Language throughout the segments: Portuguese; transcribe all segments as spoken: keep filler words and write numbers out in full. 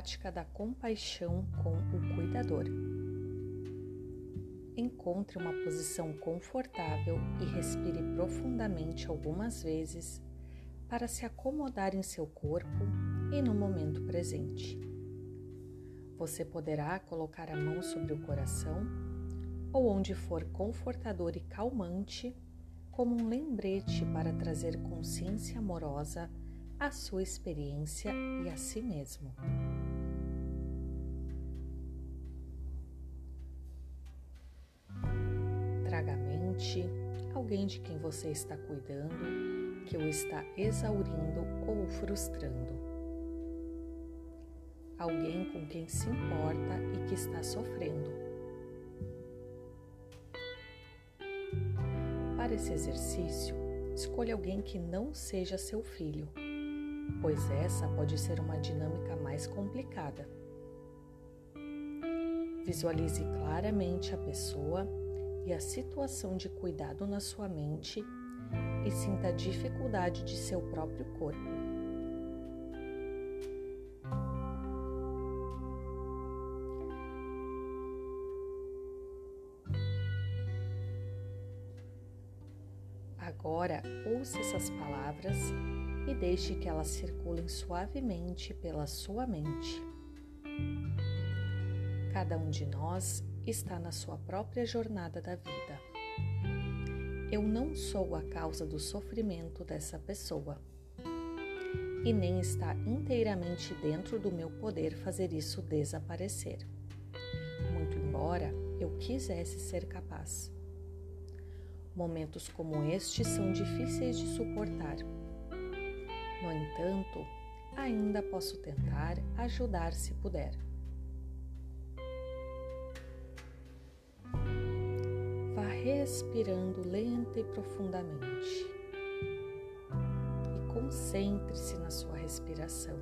prática da compaixão com o cuidador. Encontre uma posição confortável e respire profundamente algumas vezes para se acomodar em seu corpo e no momento presente. Você poderá colocar a mão sobre o coração ou onde for confortador e calmante, como um lembrete para trazer consciência amorosa à sua experiência e a si mesmo. Traga à mente alguém de quem você está cuidando, que o está exaurindo ou frustrando. Alguém com quem se importa e que está sofrendo. Para esse exercício, escolha alguém que não seja seu filho, pois essa pode ser uma dinâmica mais complicada. Visualize claramente a pessoa e a situação de cuidado na sua mente e sinta a dificuldade de seu próprio corpo. Agora, ouça essas palavras e deixe que elas circulem suavemente pela sua mente. Cada um de nós está na sua própria jornada da vida. Eu não sou a causa do sofrimento dessa pessoa, e nem está inteiramente dentro do meu poder fazer isso desaparecer, muito embora eu quisesse ser capaz. Momentos como este são difíceis de suportar. No entanto, ainda posso tentar ajudar se puder. Vá respirando lenta e profundamente e concentre-se na sua respiração.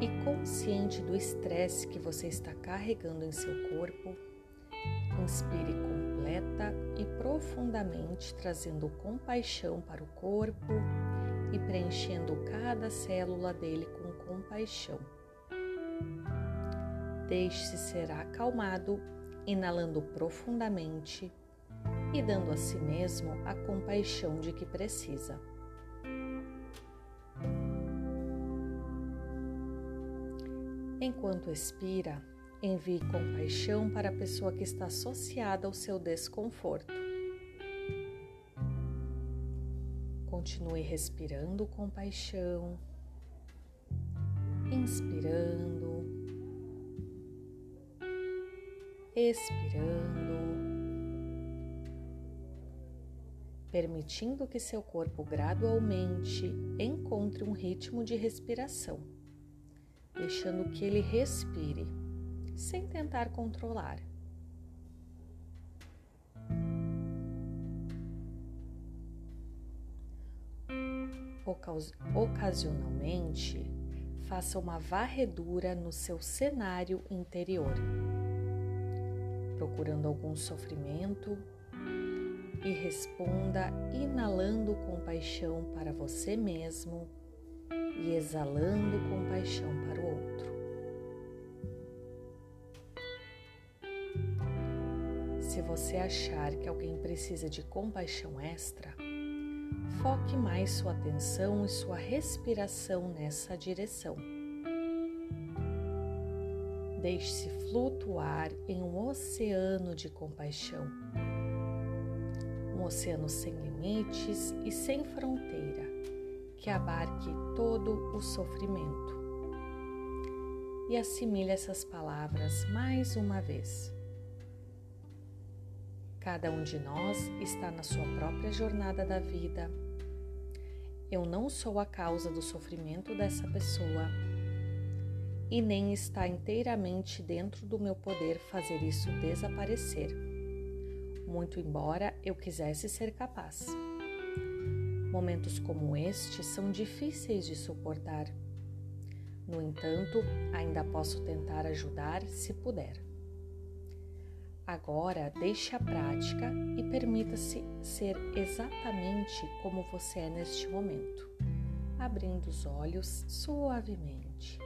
E consciente do estresse que você está carregando em seu corpo, inspire completa e profundamente, trazendo compaixão para o corpo e preenchendo cada célula dele com compaixão. Deixe-se ser acalmado, inalando profundamente e dando a si mesmo a compaixão de que precisa. Enquanto expira, envie compaixão para a pessoa que está associada ao seu desconforto. Continue respirando compaixão, inspirando, expirando, permitindo que seu corpo gradualmente encontre um ritmo de respiração, deixando que ele respire, sem tentar controlar. Ocasionalmente, faça uma varredura no seu cenário interior, procurando algum sofrimento e responda inalando compaixão para você mesmo e exalando compaixão para o outro. Se você achar que alguém precisa de compaixão extra, foque mais sua atenção e sua respiração nessa direção. Deixe-se flutuar em um oceano de compaixão, um oceano sem limites e sem fronteira, que abarque todo o sofrimento. E assimile essas palavras mais uma vez. Cada um de nós está na sua própria jornada da vida. Eu não sou a causa do sofrimento dessa pessoa, e nem está inteiramente dentro do meu poder fazer isso desaparecer, muito embora eu quisesse ser capaz. Momentos como este são difíceis de suportar. No entanto, ainda posso tentar ajudar se puder. Agora, deixe a prática e permita-se ser exatamente como você é neste momento, abrindo os olhos suavemente.